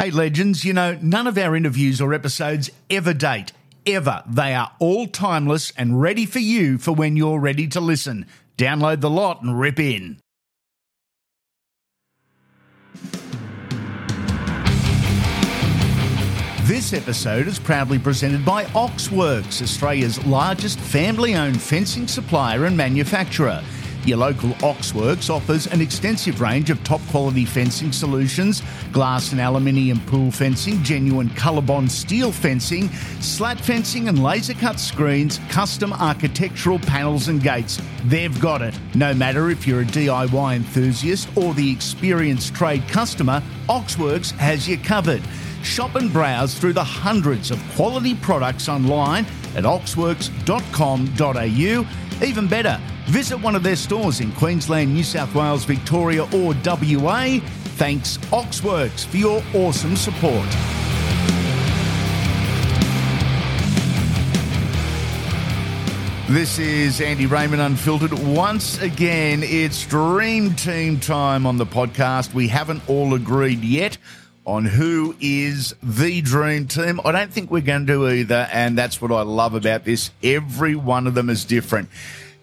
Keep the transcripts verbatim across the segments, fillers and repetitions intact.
Hey, legends, you know, none of our interviews or episodes ever date, ever. They are all timeless and ready for you for when you're ready to listen. Download the lot and rip in. This episode is proudly presented by Oxworks, Australia's largest family-owned fencing supplier and manufacturer. Your local Oxworks offers an extensive range of top-quality fencing solutions, glass and aluminium pool fencing, genuine colour-bond steel fencing, slat fencing and laser-cut screens, custom architectural panels and gates. They've got it. No matter if you're a D I Y enthusiast or the experienced trade customer, Oxworks has you covered. Shop and browse through the hundreds of quality products online at oxworks dot com dot a u. Even better, visit one of their stores in Queensland, New South Wales, Victoria or W A. Thanks, Oxworks, for your awesome support. This is Andy Raymond Unfiltered. Once again, it's Dream Team time on the podcast. We haven't all agreed yet on who is the dream team. I don't think we're going to do either, and that's what I love about this. Every one of them is different.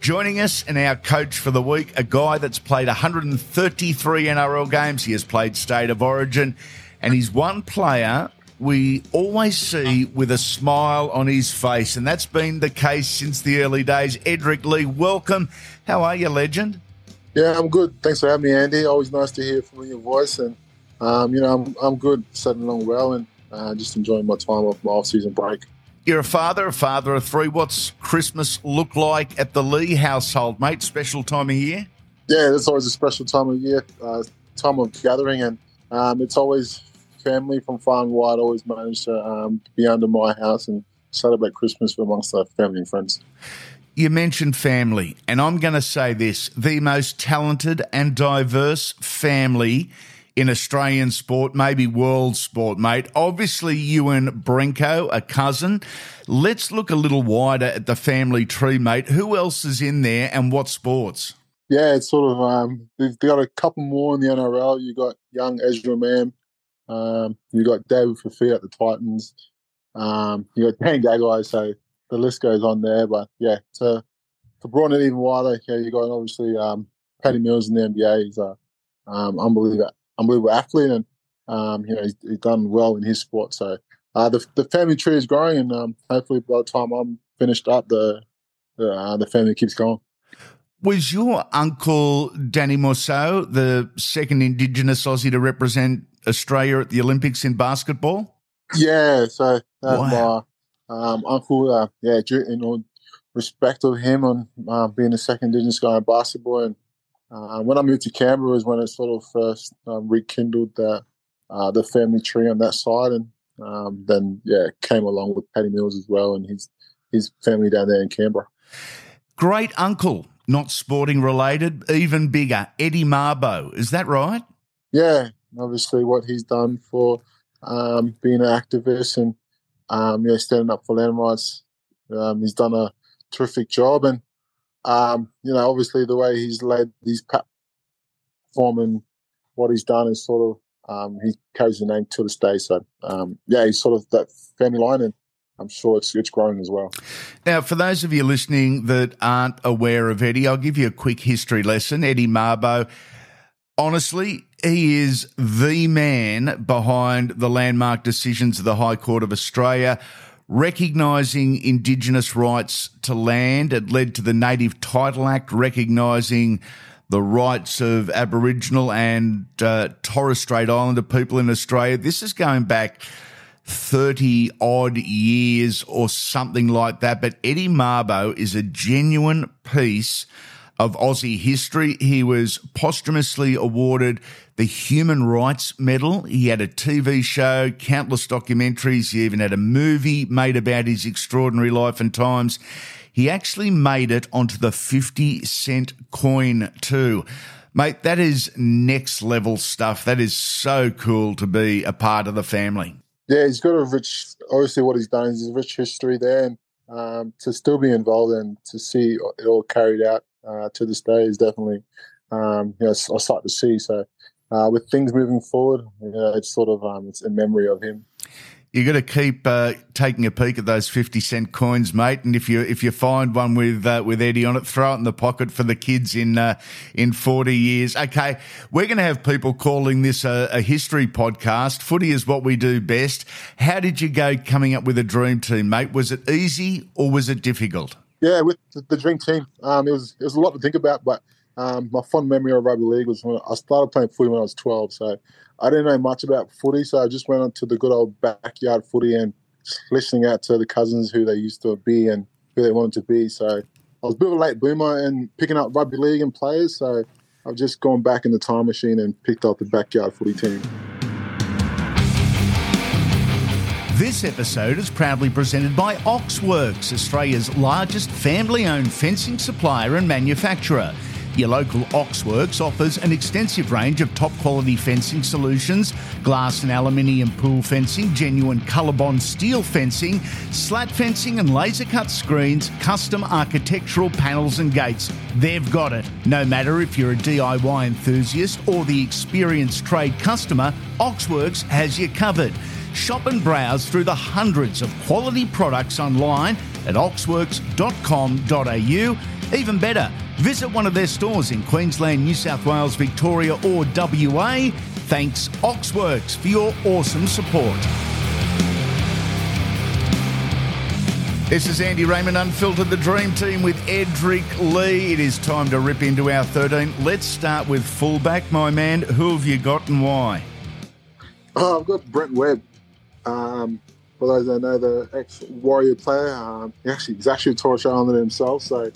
Joining us and our coach for the week, a guy that's played one hundred thirty-three N R L games. He has played State of Origin, and he's one player we always see with a smile on his face, and that's been the case since the early days. Edrick Lee, welcome. How are you, legend? Yeah, I'm good. Thanks for having me, Andy. Always nice to hear from your voice, and Um, you know, I'm I'm good, setting along well, and uh, just enjoying my time off my off-season break. You're a father, a father of three. What's Christmas look like at the Lee household, mate? Special time of year? Yeah, it's always a special time of year, uh, time of gathering, and um, it's always family from far and wide. Always managed to um, be under my house and celebrate Christmas amongst our family and friends. You mentioned family, and I'm going to say this: the most talented and diverse family in Australian sport, maybe world sport, mate. Obviously, you and Brenko, a cousin. Let's look a little wider at the family tree, mate. Who else is in there and what sports? Yeah, it's sort of, um, they've got a couple more in the N R L. You got young Ezra Mam. Um, you got David Fifita at the Titans. Um, you got Tane Gagai, so the list goes on there. But yeah, to, to broaden it even wider, yeah, you got obviously um, Patty Mills in the N B A. He's an um, unbelievable. Unbelievable athlete, and um, you know he's, he's done well in his sport. So uh, the the family tree is growing, and um, hopefully by the time I'm finished up, the the, uh, the family keeps going. Was your uncle Danny Morseau the second Indigenous Aussie to represent Australia at the Olympics in basketball? Yeah, so uh, wow. my um, uncle, uh, yeah, in respect of him on uh, being the second Indigenous guy in basketball, and Uh, when I moved to Canberra was when it sort of first um, rekindled the, uh, the family tree on that side, and um, then, yeah, came along with Patty Mills as well and his, his family down there in Canberra. Great uncle, not sporting related, even bigger, Eddie Mabo. Is that right? Yeah, obviously what he's done for um, being an activist and um, you know, standing up for land rights, um, he's done a terrific job, and Um, you know, obviously the way he's led his platform and what he's done is sort of, um, he carries the name to this day. So, um, yeah, he's sort of that family line, and I'm sure it's, it's growing as well. Now, for those of you listening that aren't aware of Eddie, I'll give you a quick history lesson. Eddie Mabo, honestly, he is the man behind the landmark decisions of the High Court of Australia. Recognising Indigenous rights to land, it led to the Native Title Act, recognising the rights of Aboriginal and uh, Torres Strait Islander people in Australia. This is going back thirty-odd years or something like that, but Eddie Mabo is a genuine piece of Aussie history. He was posthumously awarded the Human Rights Medal. He had a T V show, countless documentaries. He even had a movie made about his extraordinary life and times. He actually made it onto the fifty cent coin too. Mate, that is next level stuff. That is so cool to be a part of the family. Yeah, he's got a rich, obviously what he's done is a rich history there. And um, to still be involved and to see it all carried out uh, to this day is definitely, um, you know, a sight to see. So uh, with things moving forward. You know, it's sort of um, it's in memory of him. You got to keep uh, taking a peek at those fifty cent coins, mate. And if you if you find one with uh, with Eddie on it, throw it in the pocket for the kids in uh, in forty years. Okay, we're going to have people calling this a, a history podcast. Footy is what we do best. How did you go coming up with a dream team, mate? Was it easy or was it difficult? Yeah, with the dream team, um, it was it was a lot to think about. But um, my fond memory of rugby league was when I started playing footy when I was twelve. So I didn't know much about footy, so I just went on to the good old backyard footy and listening out to the cousins who they used to be and who they wanted to be. So I was a bit of a late bloomer and picking up rugby league and players, so I've just gone back in the time machine and picked up the backyard footy team. This episode is proudly presented by Oxworks, Australia's largest family-owned fencing supplier and manufacturer. Your local Oxworks offers an extensive range of top-quality fencing solutions, glass and aluminium pool fencing, genuine colour-bond steel fencing, slat fencing and laser-cut screens, custom architectural panels and gates. They've got it. No matter if you're a D I Y enthusiast or the experienced trade customer, Oxworks has you covered. Shop and browse through the hundreds of quality products online at oxworks dot com dot a u. Even better, visit one of their stores in Queensland, New South Wales, Victoria or W A. Thanks, Oxworks, for your awesome support. This is Andy Raymond Unfiltered, the Dream Team with Edrick Lee. It is time to rip into our thirteen. Let's start with fullback, my man. Who have you got and why? Oh, I've got Brent Webb. Um, for those that know, the ex-Warrior player, um, he actually, he's actually a Torres Islander himself, so...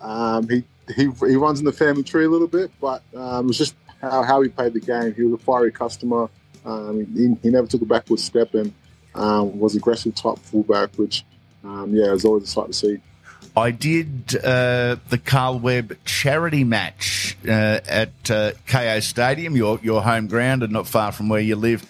Um, he, he he runs in the family tree a little bit, but um, it was just how, how he played the game. He was a fiery customer. Um, he, he never took a backward step and um, was aggressive type fullback, which, um, yeah, it was always a sight to see. I did uh, the Carl Webb charity match uh, at uh, K O Stadium, your your home ground and not far from where you live,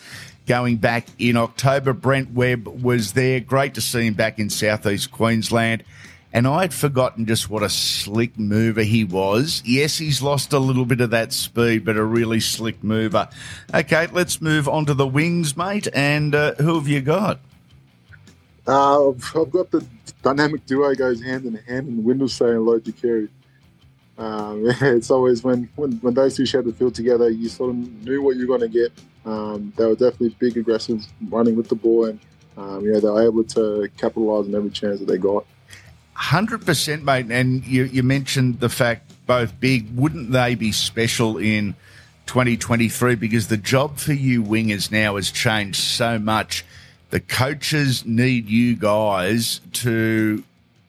going back in October. Brent Webb was there. Great to see him back in southeast Queensland. And I'd forgotten just what a slick mover he was. Yes, he's lost a little bit of that speed, but a really slick mover. Okay, let's move on to the wings, mate. And uh, who have you got? Uh, I've got the dynamic duo goes hand in hand in Wendell Sailor and Lote Tuqiri. Um, it's always when, when, when those two shared the field together, you sort of knew what you were going to get. Um, they were definitely big, aggressive, running with the ball. And um, you know, they were able to capitalise on every chance that they got. one hundred percent, mate, and you, you mentioned the fact both big. Wouldn't they be special in twenty twenty-three? Because the job for you wingers now has changed so much. The coaches need you guys to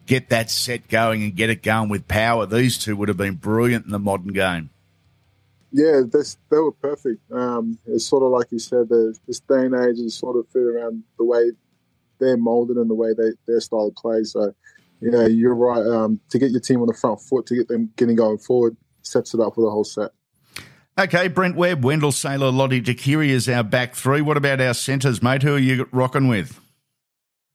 get that set going and get it going with power. These two would have been brilliant in the modern game. Yeah, this, they were perfect. Um, it's sort of like you said, the, this day and age is sort of fit around the way they're moulded and the way they, their style of play, so... Yeah, you're right. Um, to get your team on the front foot, to get them getting going forward, sets it up for the whole set. Okay, Brent Webb, Wendell Sailor, Lote Tuqiri is our back three. What about our centres, mate? Who are you rocking with?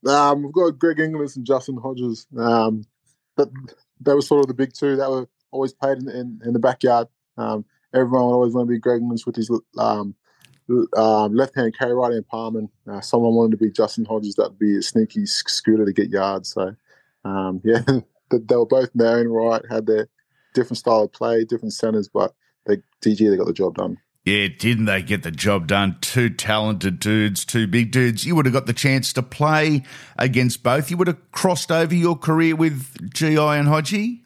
Um, we've got Greg Inglis and Justin Hodges. Um, that they were sort of the big two that were always played in, in, in the backyard. Um, everyone would always want to be Greg Inglis with his um, uh, left-hand carry, right-hand palm, and uh, someone wanted to be Justin Hodges. That would be a sneaky scooter to get yards, so... Um, yeah, they were both in their own right, had their different style of play, different centres, but they D G, they got the job done. Yeah, didn't they get the job done? Two talented dudes, two big dudes. You would have got the chance to play against both. You would have crossed over your career with G I and Hodgie?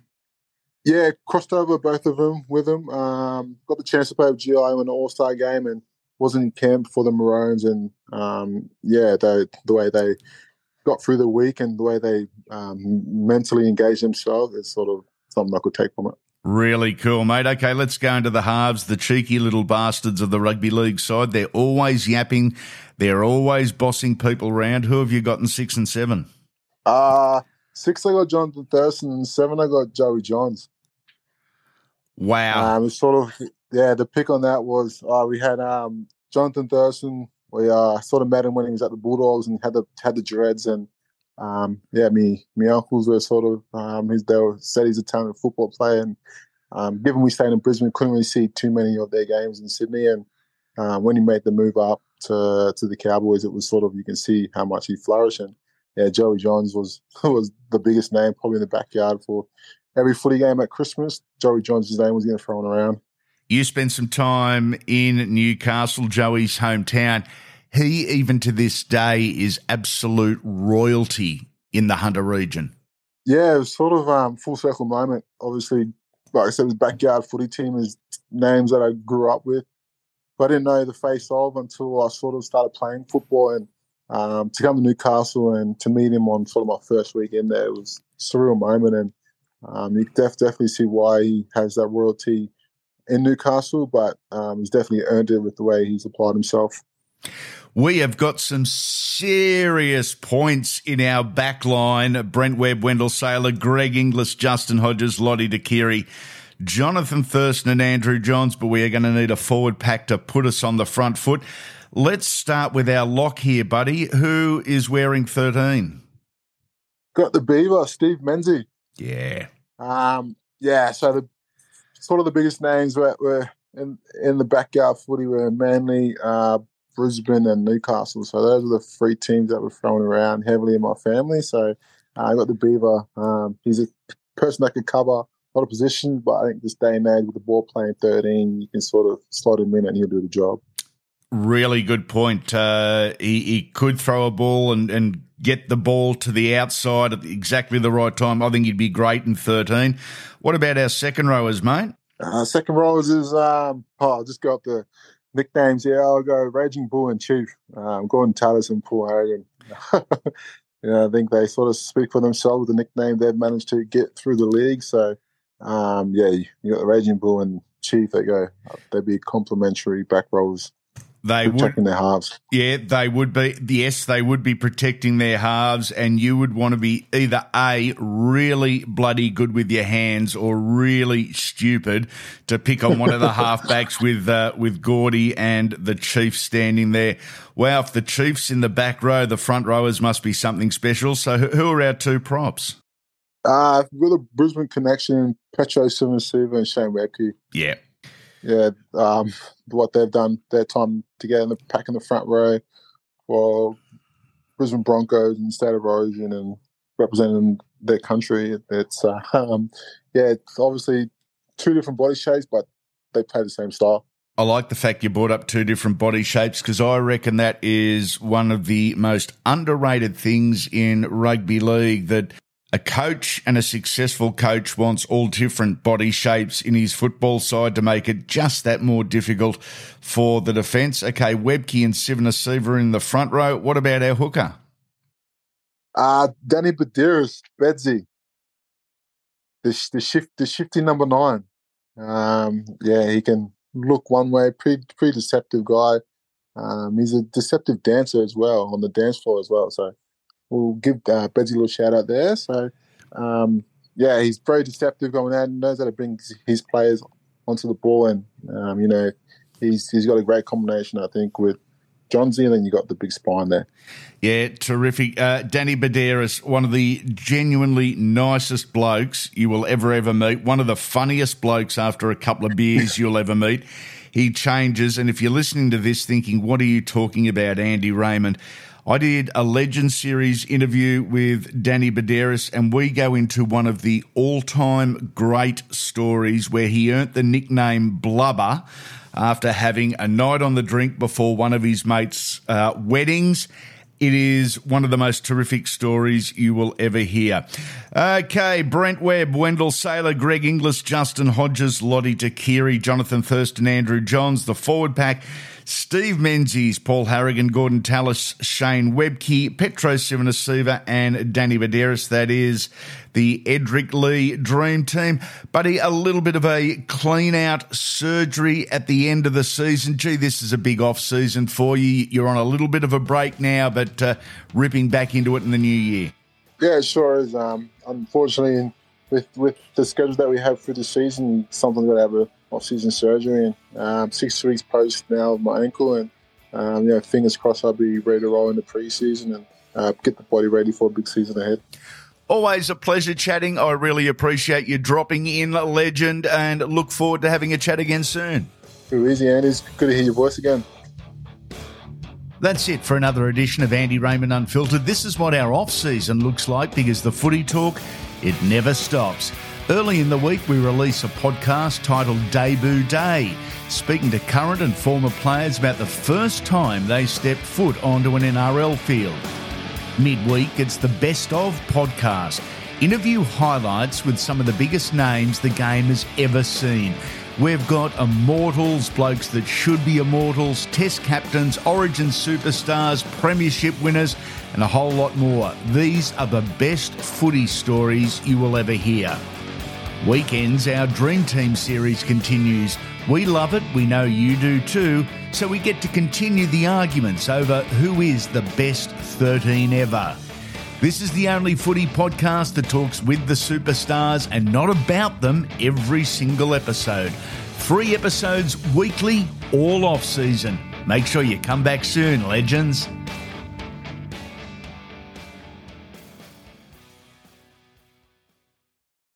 Yeah, crossed over both of them with them. Um, got the chance to play with G I in the All-Star game and wasn't in camp for the Maroons. And, um, yeah, they, the way they... got through the week and the way they um, mentally engage themselves is sort of something I could take from it. Really cool, mate. Okay, let's go into the halves, the cheeky little bastards of the rugby league side. They're always yapping. They're always bossing people around. Who have you got in six and seven? Uh, six, I got Jonathan Thurston, and seven, I got Joey Johns. Wow. Um, it's sort of, yeah, the pick on that was uh, we had um, Jonathan Thurston. We uh, sort of met him when he was at the Bulldogs and had the had the dreads and um, yeah, me me uncles were sort of um, he's, they were, said he's a talented football player and Um, given we stayed in Brisbane, couldn't really see too many of their games in Sydney, and uh, when he made the move up to to the Cowboys, it was sort of, you can see how much he flourished. And yeah, Joey Johns was was the biggest name probably in the backyard for every footy game at Christmas. Joey Johns' name was getting thrown around. You spent some time in Newcastle, Joey's hometown. He, even to this day, is absolute royalty in the Hunter region. Yeah, it was sort of um, full circle moment. Obviously, like I said, his backyard footy team is names that I grew up with, but I didn't know the face of until I sort of started playing football. And um, to come to Newcastle and to meet him on sort of my first weekend there, it was a surreal moment. And um, you def- definitely see why he has that royalty in Newcastle, but um, he's definitely earned it with the way he's applied himself. We have got some serious points in our back line. Brent Webb, Wendell Sailor, Greg Inglis, Justin Hodges, Lote Tuqiri, Jonathan Thurston and Andrew Johns, but we are going to need a forward pack to put us on the front foot. Let's start with our lock here, buddy. Who is wearing thirteen? Got the Beaver, Steve Menzies. Yeah. Um, yeah, so the sort of the biggest names were, were in, in the backyard footy were Manly, uh, Brisbane and Newcastle. So those are the three teams that were thrown around heavily in my family. So uh, I got the Beaver. Um, he's a person that could cover a lot of positions, but I think this day and age with the ball playing thirteen, you can sort of slot him in and he'll do the job. Really good point. Uh, he, he could throw a ball and, and get the ball to the outside at exactly the right time. I think he'd be great in thirteen. What about our second rowers, mate? Uh, second rowers is, um, oh, I'll just go up the nicknames. Yeah, I'll go Raging Bull and Chief, um, Gordon Tallis and Paul Harrigan. You know, I think they sort of speak for themselves with the nickname they've managed to get through the league. So, um, yeah, you got the Raging Bull and Chief. They go, they'd be complimentary back rowers. They protecting would, their halves. Yeah, they would be. Yes, they would be protecting their halves, and you would want to be either A, really bloody good with your hands, or really stupid to pick on one of the halfbacks with uh, with Gordy and the Chiefs standing there. Wow, if the Chiefs in the back row, the front rowers must be something special. So, who are our two props? Uh, with a Brisbane connection, Petero Civoniceva and Shane Webcke. Yeah. Yeah, um, what they've done, their time together in the pack in the front row for Brisbane Broncos and State of Origin and representing their country. It's uh, um, yeah, it's obviously two different body shapes, but they play the same style. I like the fact you brought up two different body shapes because I reckon that is one of the most underrated things in rugby league, that a coach and a successful coach wants all different body shapes in his football side to make it just that more difficult for the defence. Okay, Webcke and Civoniceva in the front row. What about our hooker? Uh, Danny Buderus, Bedsy, the, the, shift, the shifty number nine. Um, yeah, he can look one way, pretty, pretty deceptive guy. Um, he's a deceptive dancer as well, on the dance floor as well, so we'll give uh, Bedsy a little shout-out there. So, um, yeah, he's very deceptive going out and knows how to bring his players onto the ball. And, um, you know, he's he's got a great combination, I think, with Johnsy, and then you got the big spine there. Yeah, terrific. Uh, Danny Buderus, one of the genuinely nicest blokes you will ever, ever meet, one of the funniest blokes after a couple of beers you'll ever meet. He changes, and if you're listening to this thinking, what are you talking about, Andy Raymond? I did a Legend Series interview with Danny Buderus, and we go into one of the all-time great stories where he earned the nickname Blubber after having a night on the drink before one of his mates' uh, weddings. It is one of the most terrific stories you will ever hear. Okay, Brent Webb, Wendell Sailor, Greg Inglis, Justin Hodges, Lote Tuqiri, Jonathan Thurston, Andrew Johns, the forward pack, Steve Menzies, Paul Harrigan, Gordon Tallis, Shane Webcke, Petero Civoniceva and Danny Buderus. That is the Edrick Lee dream team. Buddy, a little bit of a clean-out surgery at the end of the season. Gee, this is a big off-season for you. You're on a little bit of a break now, but uh, ripping back into it in the new year. Yeah, it sure is. Um, unfortunately, with with the schedule that we have for the season, something's got to have an off-season surgery. And um, six weeks post now of my ankle, and um, you know, fingers crossed I'll be ready to roll in the pre-season and uh, get the body ready for a big season ahead. Always a pleasure chatting. I really appreciate you dropping in, legend, and look forward to having a chat again soon. Too easy, Andy. It's good to hear your voice again. That's it for another edition of Andy Raymond Unfiltered. This is what our off-season looks like, because the footy talk, it never stops. Early in the week, we release a podcast titled Debut Day, speaking to current and former players about the first time they stepped foot onto an N R L field. Midweek, it's the Best Of podcast. Interview highlights with some of the biggest names the game has ever seen. We've got immortals, blokes that should be immortals, test captains, origin superstars, premiership winners, and a whole lot more. These are the best footy stories you will ever hear. Weekends, our Dream Team series continues. We love it, we know you do too, so we get to continue the arguments over who is the best thirteen ever. This is the only footy podcast that talks with the superstars and not about them every single episode. Three episodes weekly, all off-season. Make sure you come back soon, legends.